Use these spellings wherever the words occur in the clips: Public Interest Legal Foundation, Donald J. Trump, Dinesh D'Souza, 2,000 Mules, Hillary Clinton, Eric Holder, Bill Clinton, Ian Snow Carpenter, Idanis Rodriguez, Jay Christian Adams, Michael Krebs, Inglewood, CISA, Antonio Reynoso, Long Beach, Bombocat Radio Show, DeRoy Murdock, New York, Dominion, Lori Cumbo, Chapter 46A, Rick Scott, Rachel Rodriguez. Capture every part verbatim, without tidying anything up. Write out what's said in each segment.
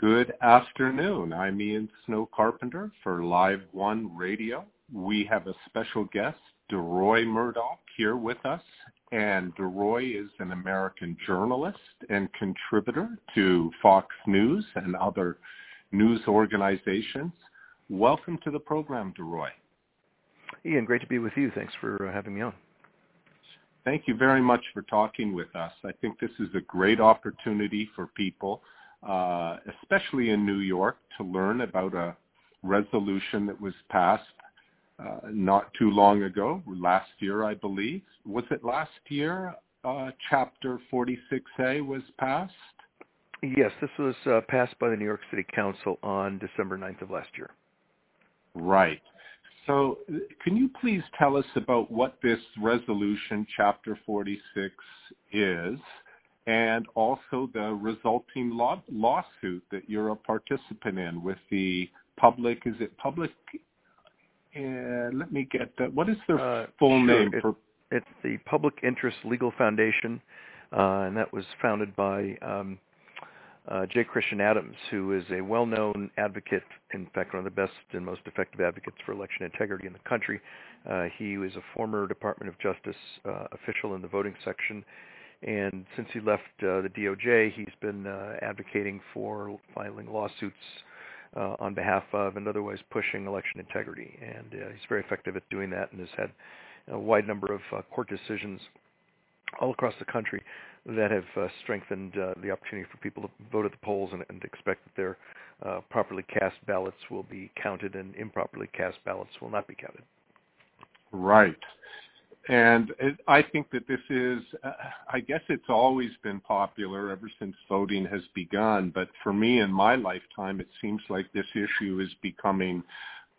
Good afternoon. I'm Ian Snow Carpenter for Live One Radio. We have a special guest, DeRoy Murdock, here with us. And DeRoy is an American journalist and contributor to Fox News and other news organizations. Welcome to the program, DeRoy. Ian, great to be with you. Thanks for having me on. Thank you very much for talking with us. I think this is a great opportunity for people, uh, especially in New York, to learn about a resolution that was passed uh, not too long ago, last year, I believe. Was it last year uh, Chapter forty-six A was passed? Yes, this was uh, passed by the New York City Council on December ninth of last year. Right. So can you please tell us about what this resolution, Chapter forty-six, is, and also the resulting law- lawsuit that you're a participant in with the public? Is it public? Uh, let me get that. What is their uh, full sure. name? It, for- it's the Public Interest Legal Foundation, uh, and that was founded by um, Uh, Jay Christian Adams, who is a well-known advocate, in fact, one of the best and most effective advocates for election integrity in the country. Uh, he was a former Department of Justice uh, official in the voting section, and since he left uh, the D O J, he's been uh, advocating for filing lawsuits uh, on behalf of and otherwise pushing election integrity, and uh, he's very effective at doing that and has had a wide number of uh, court decisions all across the country that have uh, strengthened uh, the opportunity for people to vote at the polls and, and expect that their uh, properly cast ballots will be counted and improperly cast ballots will not be counted. Right. And it, I think that this is, uh, I guess it's always been popular ever since voting has begun, but for me in my lifetime, it seems like this issue is becoming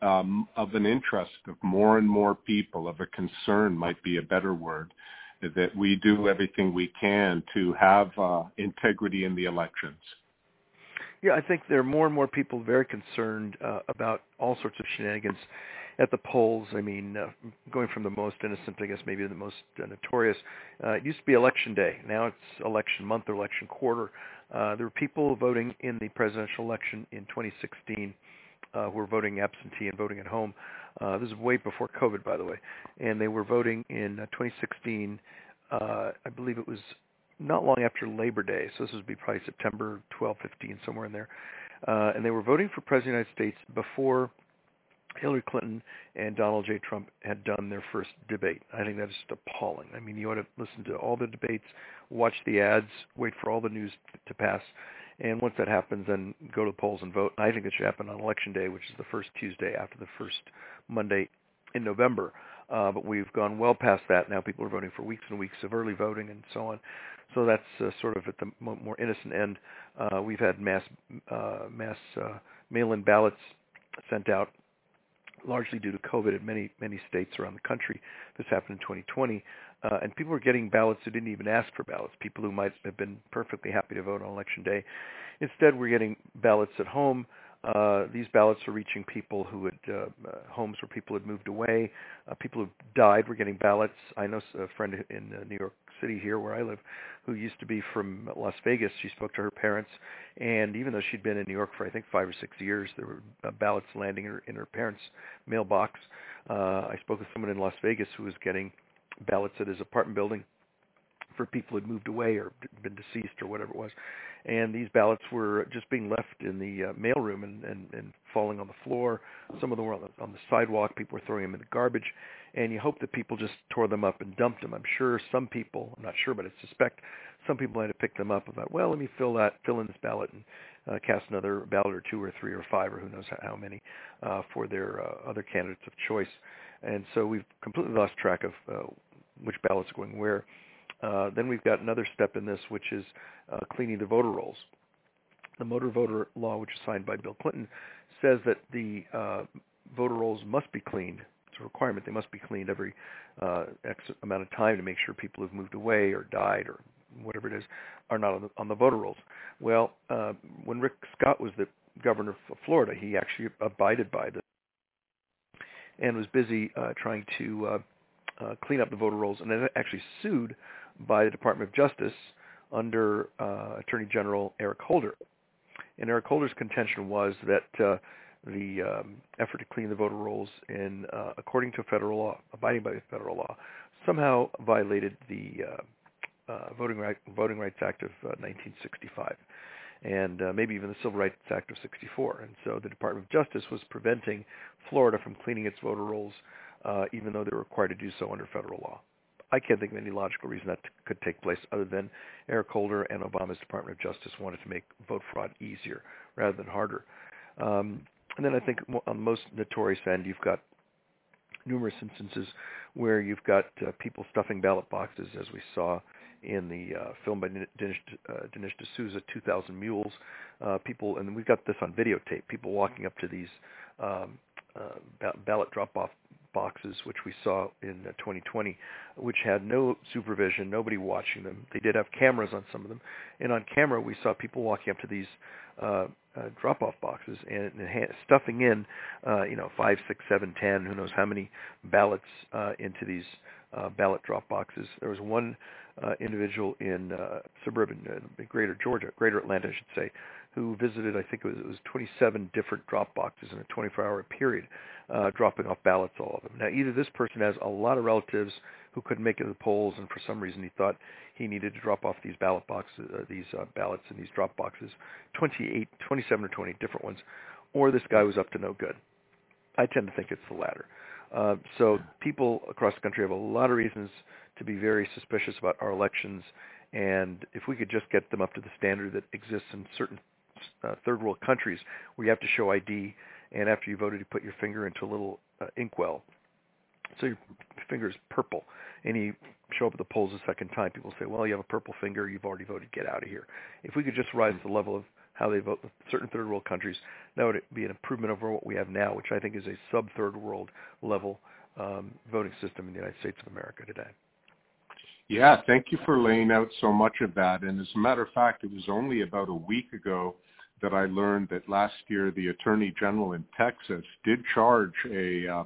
um, of an interest of more and more people, of a concern might be a better word, that we do everything we can to have uh, integrity in the elections. Yeah, I think there are more and more people very concerned uh, about all sorts of shenanigans at the polls. I mean, uh, going from the most innocent, I guess, maybe the most uh, notorious. Uh, it used to be election day. Now it's election month or election quarter. Uh, there were people voting in the presidential election in twenty sixteen Uh, who were voting absentee and voting at home. Uh, this is way before COVID, by the way. And they were voting in uh, twenty sixteen Uh, I believe it was not long after Labor Day, so this would be probably September twelve, fifteen somewhere in there. Uh, and they were voting for President of the United States before Hillary Clinton and Donald J. Trump had done their first debate. I think that is just appalling. I mean, you ought to listen to all the debates, watch the ads, wait for all the news to pass, and once that happens, then go to the polls and vote. And I think it should happen on Election Day, which is the first Tuesday after the first Monday in November. Uh, but we've gone well past that. Now people are voting for weeks and weeks of early voting and so on. So that's uh, sort of at the more innocent end. Uh, we've had mass, uh, mass uh, mail-in ballots sent out, largely due to COVID in many, many states around the country. This happened in twenty twenty Uh, and people were getting ballots who didn't even ask for ballots, people who might have been perfectly happy to vote on Election Day. Instead, we're getting ballots at home. Uh, these ballots are reaching people who had, uh, homes where people had moved away. Uh, people who died were getting ballots. I know a friend in uh, New York City here where I live who used to be from Las Vegas. She spoke to her parents, and even though she'd been in New York for, I think, five or six years, there were uh, ballots landing in her, in her parents' mailbox. Uh, I spoke with someone in Las Vegas who was getting ballots at his apartment building for people who'd moved away or been deceased or whatever it was. And these ballots were just being left in the uh, mailroom and, and, and falling on the floor. Some of them were on the, on the sidewalk. People were throwing them in the garbage. And you hope that people just tore them up and dumped them. I'm sure some people, I'm not sure, but I suspect some people had to pick them up and thought, well, let me fill that, fill in this ballot and uh, cast another ballot or two or three or five or who knows how many uh, for their uh, other candidates of choice. And so we've completely lost track of uh, which ballots are going where. Uh, then we've got another step in this, which is uh, cleaning the voter rolls. The motor voter law, which is signed by Bill Clinton, says that the uh, voter rolls must be cleaned. It's a requirement. They must be cleaned every uh, X amount of time to make sure people who've moved away or died or whatever it is are not on the, on the voter rolls. Well, uh, when Rick Scott was the governor of Florida, he actually abided by this and was busy uh, trying to uh, uh, clean up the voter rolls, and then actually sued by the Department of Justice under uh, Attorney General Eric Holder. And Eric Holder's contention was that uh, the um, effort to clean the voter rolls in, uh, according to federal law, abiding by federal law, somehow violated the uh, uh, Voting, right, Voting Rights Act of uh, nineteen sixty-five, and uh, maybe even the Civil Rights Act of sixty-four. And so the Department of Justice was preventing Florida from cleaning its voter rolls, uh, even though they were required to do so under federal law. I can't think of any logical reason that t- could take place other than Eric Holder and Obama's Department of Justice wanted to make vote fraud easier rather than harder. Um, and then I think on the most notorious end, you've got numerous instances where you've got uh, people stuffing ballot boxes, as we saw in the uh, film by Dinesh, uh, Dinesh D'Souza, two thousand Mules. Uh, people, and we've got this on videotape, people walking up to these um, uh, ba- ballot drop-off boxes, which we saw in twenty twenty, which had no supervision, nobody watching them. They did have cameras on some of them, and on camera we saw people walking up to these uh, uh, drop-off boxes and, and ha- stuffing in, uh, you know, five, six, seven, ten, who knows how many ballots uh, into these uh, ballot drop boxes. There was one uh, individual in uh, suburban, uh, greater Georgia, greater Atlanta, I should say, who visited, I think it was, it was twenty-seven different drop boxes in a twenty-four hour period, uh, dropping off ballots, all of them. Now, either this person has a lot of relatives who couldn't make it to the polls, and for some reason he thought he needed to drop off these ballot boxes, uh, these uh, ballots in these drop boxes, twenty-eight, twenty-seven or twenty-eight different ones, or this guy was up to no good. I tend to think it's the latter. Uh, so people across the country have a lot of reasons to be very suspicious about our elections, and if we could just get them up to the standard that exists in certain Uh, third world countries where you have to show I D, and after you voted you put your finger into a little uh, inkwell, so your finger is purple, and you show up at the polls a second time, people say, well, you have a purple finger, you've already voted, get out of here. If we could just rise to the level of how they vote in certain third world countries, that would be an improvement over what we have now, which I think is a sub third world level um, voting system in the United States of America today. Yeah, thank you for laying out so much of that. And as a matter of fact, it was only about a week ago that I learned that last year the Attorney General in Texas did charge a uh,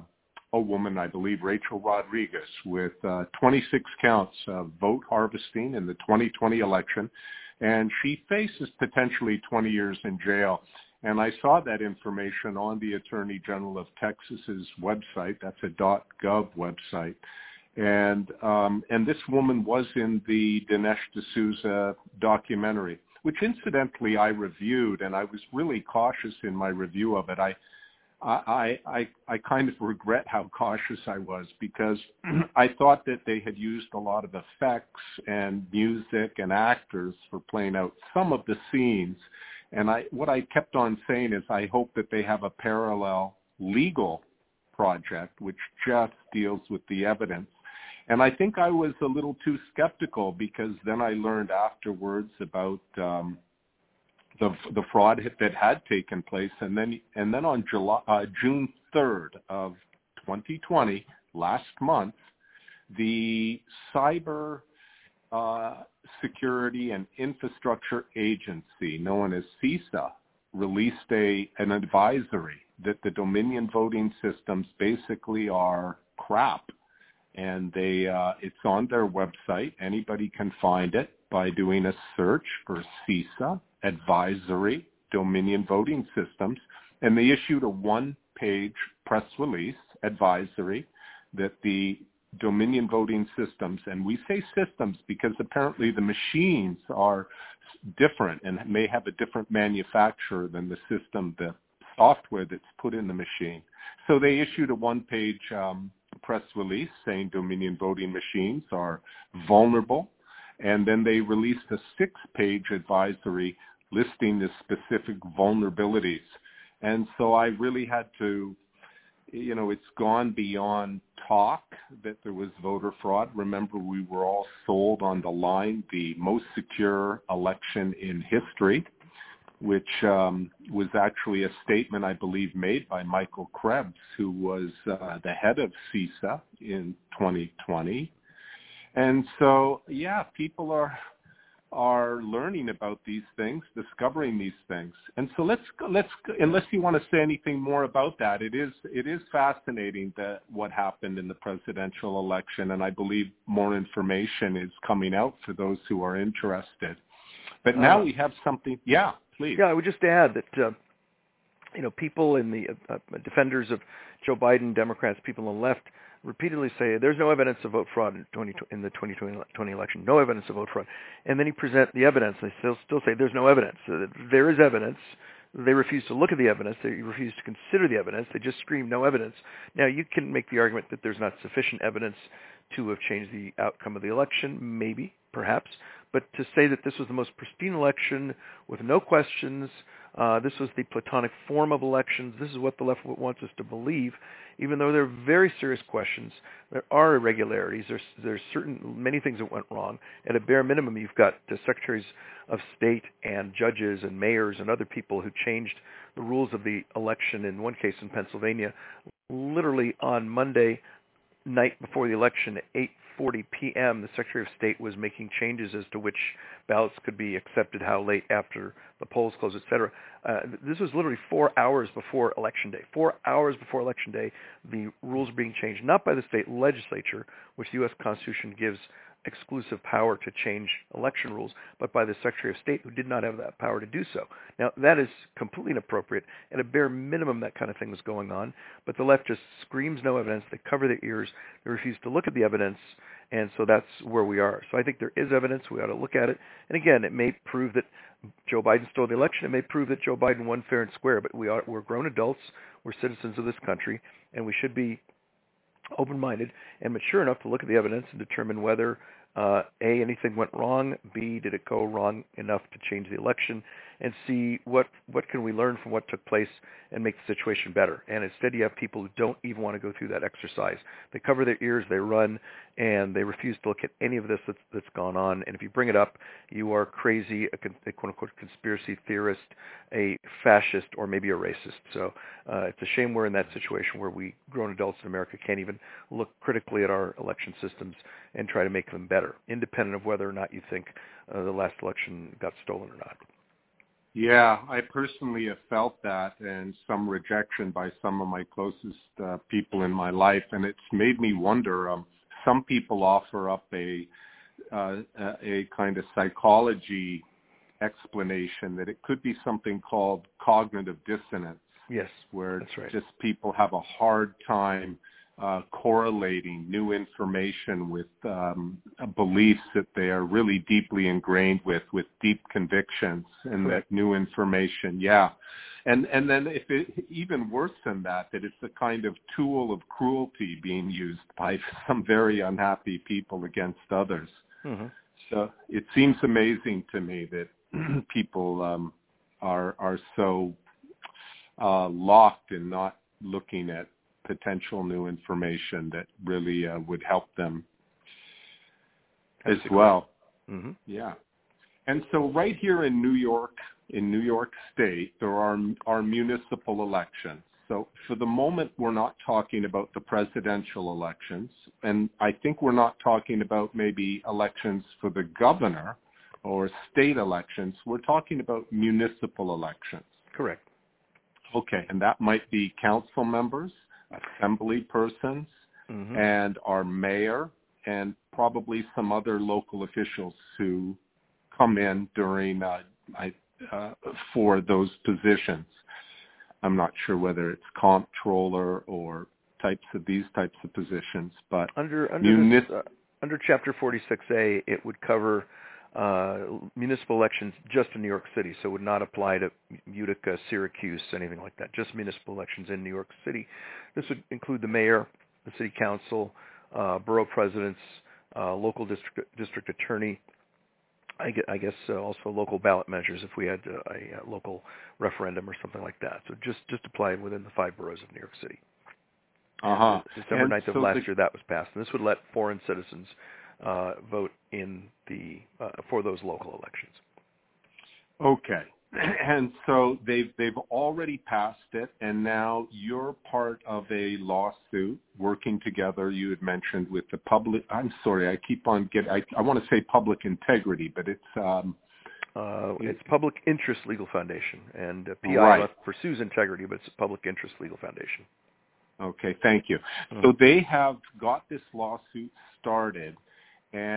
a woman, I believe, Rachel Rodriguez, with uh, twenty-six counts of vote harvesting in the twenty twenty election, and she faces potentially twenty years in jail. And I saw that information on the Attorney General of Texas's website. That's a .gov website. And um, and this woman was in the Dinesh D'Souza documentary, which incidentally I reviewed, and I was really cautious in my review of it. I I I, I kind of regret how cautious I was, because I thought that they had used a lot of effects and music and actors for playing out some of the scenes. And I what I kept on saying is I hope that they have a parallel legal project which just deals with the evidence. And I think I was a little too skeptical, because then I learned afterwards about um, the the fraud that had taken place. And then and then on July, uh, June third of twenty twenty, last month, the Cyber uh, Security and Infrastructure Agency, known as CISA, released a an advisory that the Dominion voting systems basically are crap. And they, uh, it's on their website. Anybody can find it by doing a search for CISA Advisory Dominion Voting Systems. And they issued a one-page press release advisory that the Dominion voting systems, and we say systems because apparently the machines are different and may have a different manufacturer than the system, the software that's put in the machine. So they issued a one-page um, press release saying Dominion voting machines are vulnerable, and then they released a six-page advisory listing the specific vulnerabilities. And so I really had to, you know, it's gone beyond talk that there was voter fraud. Remember, we were all sold on the line, the most secure election in history, which um, was actually a statement, I believe, made by Michael Krebs, who was uh, the head of CISA in twenty twenty. And so, yeah, people are are learning about these things, discovering these things. And so let's let's unless you want to say anything more about that, it is it is fascinating that what happened in the presidential election, and I believe more information is coming out for those who are interested. But now uh, we have something, yeah, please. Yeah, I would just add that, uh, you know, people in the uh, defenders of Joe Biden, Democrats, people on the left, repeatedly say there's no evidence of vote fraud in, twenty, in the twenty twenty election, no evidence of vote fraud. And then you present the evidence, and they still, still say there's no evidence. Uh, there is evidence. They refuse to look at the evidence. They refuse to consider the evidence. They just scream no evidence. Now, you can make the argument that there's not sufficient evidence to have changed the outcome of the election, maybe, perhaps. But to say that this was the most pristine election with no questions, uh, this was the platonic form of elections, this is what the left wants us to believe, even though there are very serious questions, there are irregularities, there's, there's certain many things that went wrong. At a bare minimum, you've got the secretaries of state and judges and mayors and other people who changed the rules of the election, in one case in Pennsylvania, literally on Monday night before the election at eight forty p.m., the Secretary of State was making changes as to which ballots could be accepted, how late after the polls closed, et cetera. Uh, this was literally four hours before Election Day. Four hours before Election Day, the rules are being changed, not by the state legislature, which the U S Constitution gives exclusive power to change election rules, but by the Secretary of State, who did not have that power to do so. Now, that is completely inappropriate. At a bare minimum, that kind of thing was going on, but the left just screams no evidence. They cover their ears. They refuse to look at the evidence, and so that's where we are. So I think there is evidence. We ought to look at it. And again, it may prove that Joe Biden stole the election. It may prove that Joe Biden won fair and square, but we are, we're grown adults. We're citizens of this country, and we should be open-minded and mature enough to look at the evidence and determine whether, uh, A, anything went wrong, B, did it go wrong enough to change the election, and C, what, what can we learn from what took place and make the situation better. And instead you have people who don't even want to go through that exercise. They cover their ears, they run, and they refuse to look at any of this that's, that's gone on. And if you bring it up, you are crazy, a, a quote-unquote conspiracy theorist, a fascist, or maybe a racist. So uh, it's a shame we're in that situation where we grown adults in America can't even look critically at our election systems and try to make them better, independent of whether or not you think uh, the last election got stolen or not. Yeah, I personally have felt that, and some rejection by some of my closest uh, people in my life, and it's made me wonder. Um, some people offer up a uh, a kind of psychology explanation that it could be something called cognitive dissonance. Yes, where that's right. Just people have a hard time Uh, correlating new information with um, beliefs that they are really deeply ingrained with, with deep convictions, and that new information, yeah. And and then if it, even worse than that, that it's a kind of tool of cruelty being used by some very unhappy people against others. Mm-hmm. So it seems amazing to me that people um, are, are so uh, locked in not looking at potential new information that really uh, would help them as well. Mm-hmm. Yeah. And so right here in New York, in New York State, there are our municipal elections. So for the moment, we're not talking about the presidential elections. And I think we're not talking about maybe elections for the governor or state elections. We're talking about municipal elections. Correct. Okay. And that might be council members, assembly persons, mm-hmm. and our mayor, and probably some other local officials who come in during uh, I, uh, for those positions. I'm not sure whether it's comptroller or types of these types of positions, but under under, munis- this, uh, under Chapter forty-six A, it would cover uh, municipal elections just in New York City, so it would not apply to Utica, Syracuse, anything like that, just municipal elections in New York City. This would include the mayor, the city council, uh, borough presidents, uh, local district district attorney, I guess, I guess uh, also local ballot measures if we had uh, a, a local referendum or something like that. So just, just apply within the five boroughs of New York City. Uh-huh. December ninth of last year that was passed, and this would let foreign citizens Uh, vote in the uh, for those local elections. Okay, and so they've they've already passed it, and now you're part of a lawsuit working together. You had mentioned with the public. I'm sorry, I keep on getting. I, I want to say public integrity, but it's um, uh, it's Public Interest Legal Foundation, and uh, P I right. pursues integrity, but it's a Public Interest Legal Foundation. Okay, thank you. Mm-hmm. So they have got this lawsuit started.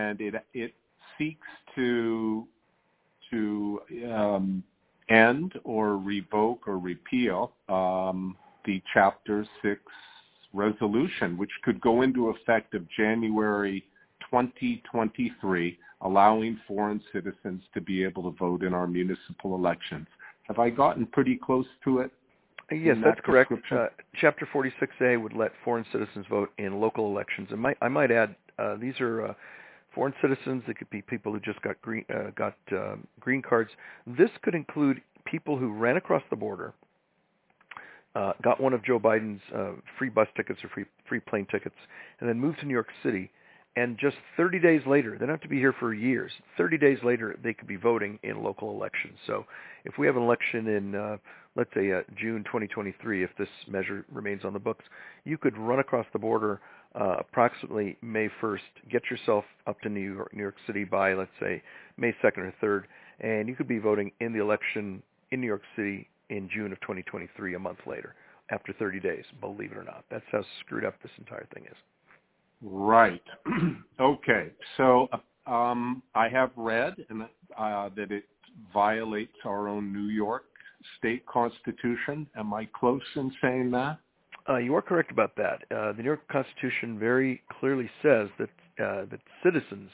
And it it seeks to to um, end or revoke or repeal um, the Chapter six resolution, which could go into effect of January twenty twenty-three, allowing foreign citizens to be able to vote in our municipal elections. Have I gotten pretty close to it? Yes, that's correct. Uh, Chapter forty-six A would let foreign citizens vote in local elections. And my, I might add, uh, these are uh, foreign citizens. They could be people who just got green uh, got uh, green cards. This could include people who ran across the border, uh, got one of Joe Biden's uh, free bus tickets or free free plane tickets, and then moved to New York City. And just thirty days later, they don't have to be here for years. thirty days later, they could be voting in local elections. So if we have an election in, uh, let's say, uh, June twenty twenty-three, if this measure remains on the books, you could run across the border uh, approximately May first, get yourself up to New York, New York City by, let's say, May second or third, and you could be voting in the election in New York City in June of twenty twenty-three, a month later, after thirty days, believe it or not. That's how screwed up this entire thing is. Right. Okay. So um, I have read and, uh, that it violates our own New York state constitution. Am I close in saying that? Uh, you are correct about that. Uh, the New York Constitution very clearly says that uh, that citizens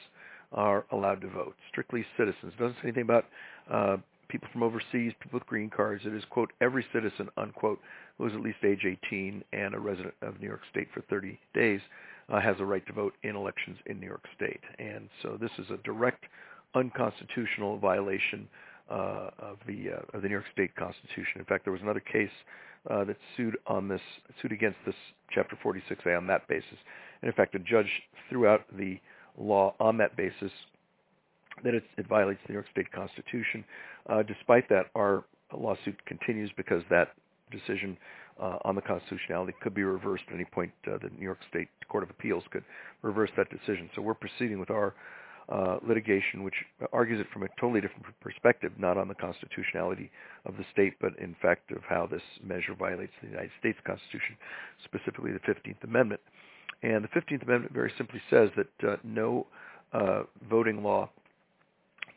are allowed to vote, strictly citizens. It doesn't say anything about uh, people from overseas, people with green cards. It is, quote, every citizen, unquote, who is at least age eighteen and a resident of New York State for thirty days. Uh, has a right to vote in elections in New York State. And so this is a direct unconstitutional violation uh, of the uh, of the New York State Constitution. In fact, there was another case uh, that sued on this sued against this Chapter forty-six A on that basis. And in fact, a judge threw out the law on that basis that it's, it violates the New York State Constitution. Uh, despite that, our lawsuit continues because that decision uh, on the constitutionality could be reversed at any point. Uh, the New York State Court of Appeals could reverse that decision. So we're proceeding with our uh, litigation, which argues it from a totally different perspective, not on the constitutionality of the state, but in fact of how this measure violates the United States Constitution, specifically the fifteenth Amendment. And the fifteenth Amendment very simply says that uh, no uh, voting law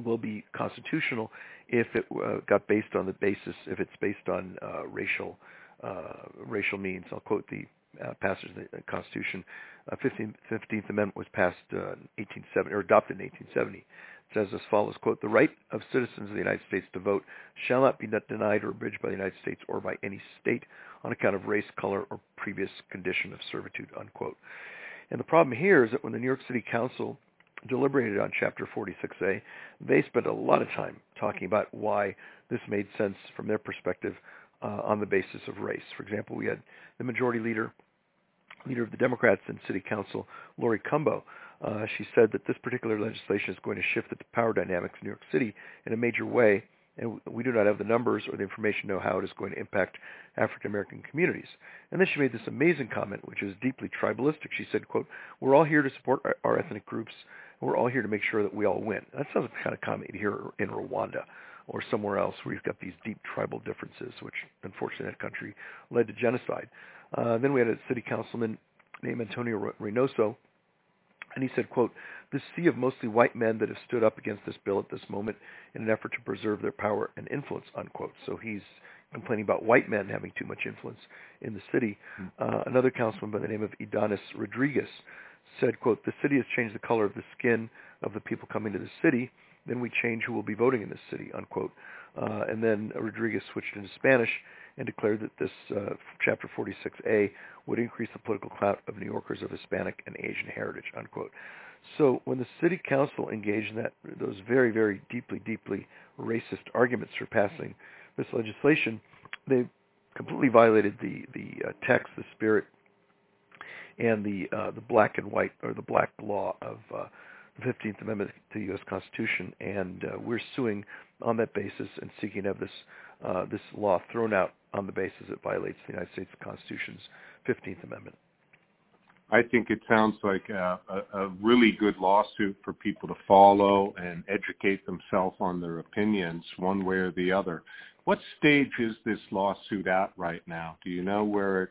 will be constitutional if it uh, got based on the basis, if it's based on uh, racial uh, racial means. I'll quote the uh, passage of the Constitution. Uh, fifteenth Amendment was passed uh, in eighteen seventy, or adopted in eighteen seventy. It says as follows, quote, the right of citizens of the United States to vote shall not be denied or abridged by the United States or by any state on account of race, color, or previous condition of servitude, unquote. And the problem here is that when the New York City Council deliberated on Chapter forty-six A, they spent a lot of time talking about why this made sense from their perspective uh, on the basis of race. For example, we had the majority leader, leader of the Democrats in City Council, Lori Cumbo. Uh, she said that this particular legislation is going to shift the power dynamics in New York City in a major way, and we do not have the numbers or the information to know how it is going to impact African-American communities. And then she made this amazing comment, which is deeply tribalistic. She said, quote, we're all here to support our, our ethnic groups. We're all here to make sure that we all win. That sounds like the kind of comment you hear in Rwanda or somewhere else where you've got these deep tribal differences, which unfortunately in that country led to genocide. Uh, then we had a city councilman named Antonio Reynoso, and he said, quote, this sea of mostly white men that have stood up against this bill at this moment in an effort to preserve their power and influence, unquote. So he's complaining about white men having too much influence in the city. Uh, another councilman by the name of Idanis Rodriguez said, quote, the city has changed the color of the skin of the people coming to the city, then we change who will be voting in this city, unquote. Uh, and then Rodriguez switched into Spanish and declared that this uh, Chapter forty-six A would increase the political clout of New Yorkers of Hispanic and Asian heritage, unquote. So when the city council engaged in that, those very, very deeply, deeply racist arguments for passing this legislation, they completely violated the, the uh, text, the spirit, and the uh, the black and white, or the black law of uh, the fifteenth Amendment to the U S Constitution, and uh, we're suing on that basis and seeking to have this, uh, this law thrown out on the basis it violates the United States Constitution's fifteenth Amendment. I think it sounds like a, a, a really good lawsuit for people to follow and educate themselves on their opinions one way or the other. What stage is this lawsuit at right now? Do you know where it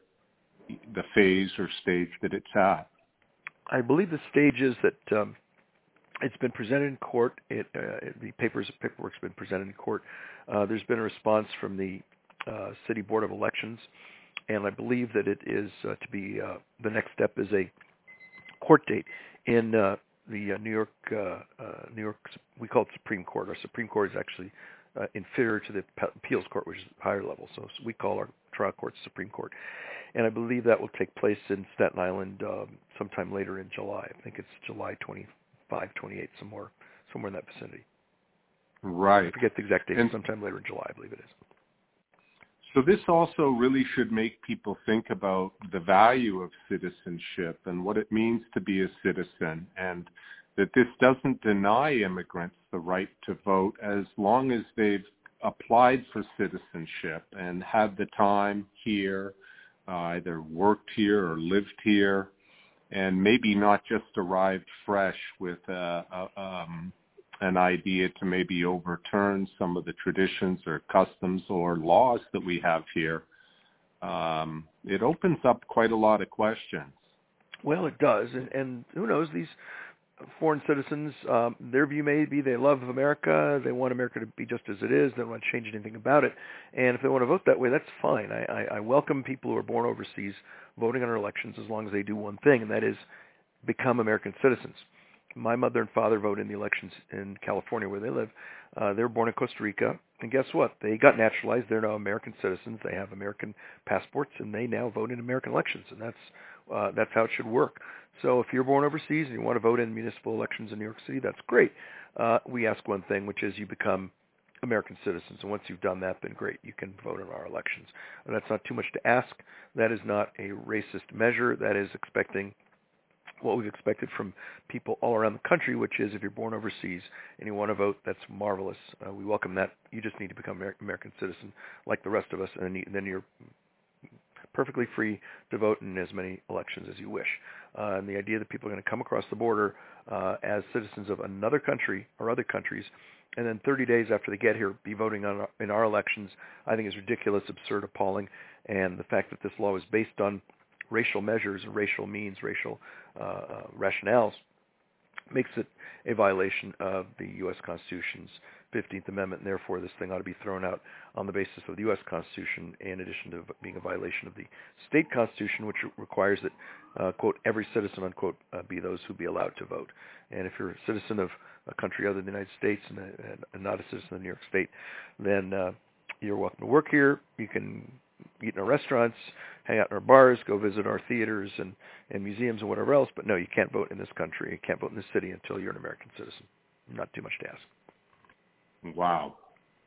the phase or stage that it's at? I believe the stage is that um, It's been presented in court. It, uh, it, the papers and paperwork's been presented in court. Uh, there's been a response from the uh, City Board of Elections, and I believe that it is uh, to be uh, the next step is a court date in uh, the uh, New York. Uh, uh, New York, we call it Supreme Court. Our Supreme Court is actually uh, inferior to the Appeals Court, which is higher level. So we call our trial court Supreme Court, and I believe that will take place in Staten Island um, sometime later in July. I think it's July twentieth. five twenty-eight, somewhere, somewhere in that vicinity. Right. I forget the exact date, and sometime later in July, I believe it is. So this also really should make people think about the value of citizenship and what it means to be a citizen, and that this doesn't deny immigrants the right to vote as long as they've applied for citizenship and had the time here, uh, either worked here or lived here, and maybe not just arrived fresh with uh, uh, um, an idea to maybe overturn some of the traditions or customs or laws that we have here. Um, it opens up quite a lot of questions. Well, it does, and, and who knows, these foreign citizens, um, their view may be they love America, they want America to be just as it is, they don't want to change anything about it, and if they want to vote that way, that's fine. I, I, I welcome people who are born overseas voting in our elections as long as they do one thing, and that is become American citizens. My mother and father vote in the elections in California where they live. Uh, they were born in Costa Rica, and guess what? They got naturalized. They're now American citizens. They have American passports, and they now vote in American elections, and that's uh, that's how it should work. So if you're born overseas and you want to vote in municipal elections in New York City, that's great. Uh, we ask one thing, which is you become American citizens, and once you've done that, then great, you can vote in our elections. And that's not too much to ask. That is not a racist measure. That is expecting what we've expected from people all around the country, which is if you're born overseas and you want to vote, that's marvelous. Uh, we welcome that. You just need to become an American citizen like the rest of us, and then you're perfectly free to vote in as many elections as you wish. Uh, and the idea that people are going to come across the border uh, as citizens of another country or other countries, and then thirty days after they get here be voting on our, in our elections, I think is ridiculous, absurd, appalling. And the fact that this law is based on racial measures and racial means, racial uh, rationales, makes it a violation of the U S Constitution's fifteenth Amendment, and therefore this thing ought to be thrown out on the basis of the U S Constitution, in addition to being a violation of the state Constitution, which requires that, uh, quote, every citizen, unquote, uh, be those who be allowed to vote. And if you're a citizen of a country other than the United States and, a, and not a citizen of New York State, then uh, you're welcome to work here. You can eat in our restaurants, hang out in our bars, go visit our theaters and, and museums and whatever else, but no, you can't vote in this country, you can't vote in this city until you're an American citizen. Not too much to ask. Wow.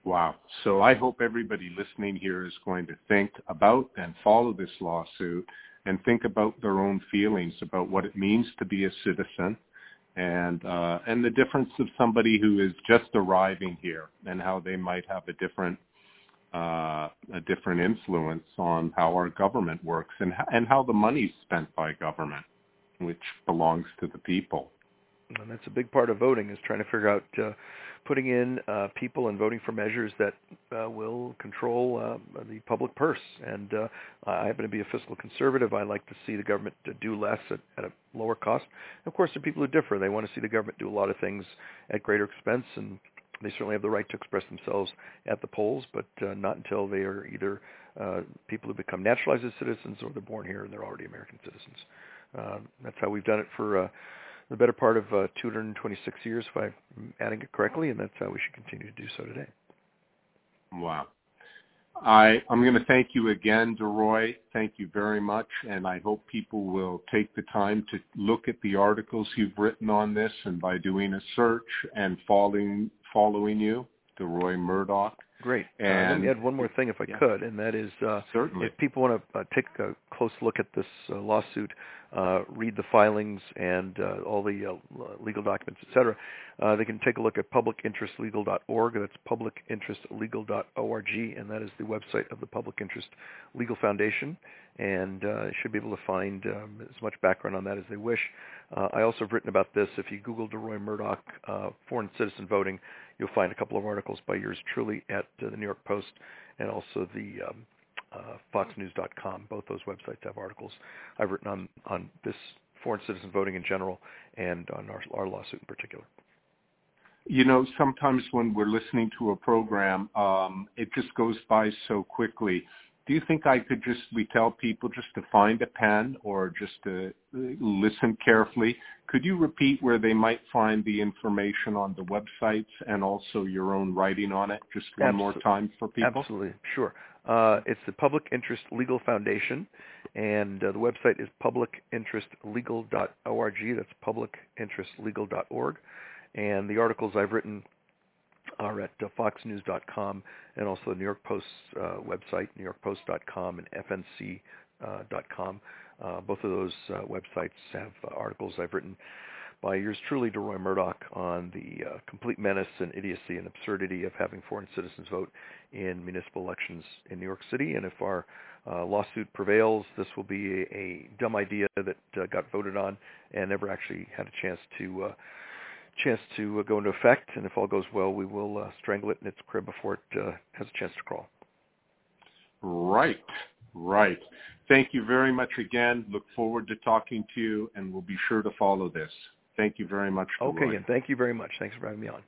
Wow. So I hope everybody listening here is going to think about and follow this lawsuit and think about their own feelings about what it means to be a citizen and uh, and the difference of somebody who is just arriving here and how they might have a different Uh, a different influence on how our government works and, and how the money's spent by government, which belongs to the people. And that's a big part of voting, is trying to figure out uh, putting in uh, people and voting for measures that uh, will control uh, the public purse. And uh, I happen to be a fiscal conservative. I like to see the government do less at, at a lower cost. Of course, there are people who differ. They want to see the government do a lot of things at greater expense, and they certainly have the right to express themselves at the polls, but uh, not until they are either uh, people who become naturalized as citizens or they're born here and they're already American citizens. Uh, that's how we've done it for uh, the better part of uh, two hundred twenty-six years, if I'm adding it correctly, and that's how we should continue to do so today. Wow. I, I'm going to thank you again, DeRoy. Thank you very much, and I hope people will take the time to look at the articles you've written on this, and by doing a search and following following you, DeRoy Murdock. Great. And uh, let me add one more thing, if I yeah. could, and that is uh, Certainly. if people want to uh, take a close look at this uh, lawsuit, uh, read the filings and uh, all the uh, legal documents, et cetera, uh, they can take a look at public interest legal dot org. That's public interest legal dot org, and that is the website of the Public Interest Legal Foundation, and uh, should be able to find um, as much background on that as they wish. Uh, I also have written about this. If you Google DeRoy Murdock, uh, foreign citizen voting, you'll find a couple of articles by yours truly at uh, the New York Post and also the um, uh, fox news dot com. Both those websites have articles I've written on, on this foreign citizen voting in general and on our, our lawsuit in particular. You know, sometimes when we're listening to a program, um, it just goes by so quickly. Do you think I could just, we tell people just to find a pen or just to listen carefully? Could you repeat where they might find the information on the websites and also your own writing on it just one Absolutely. more time for people? Absolutely, sure. Uh, it's the Public Interest Legal Foundation, and uh, the website is public interest legal dot org. That's public interest legal dot org. And the articles I've written are at uh, fox news dot com and also the New York Post's uh, website, new york post dot com and f n c dot com. Uh, uh, both of those uh, websites have uh, articles I've written by yours truly, DeRoy Murdock, on the uh, complete menace and idiocy and absurdity of having foreign citizens vote in municipal elections in New York City. And if our uh, lawsuit prevails, this will be a, a dumb idea that uh, got voted on and never actually had a chance to... Uh, chance to go into effect, and if all goes well, we will uh, strangle it in its crib before it uh, has a chance to crawl. Right, right. Thank you very much again. Look forward to talking to you, and we'll be sure to follow this. Thank you very much. Okay, and thank you very much. Thanks for having me on.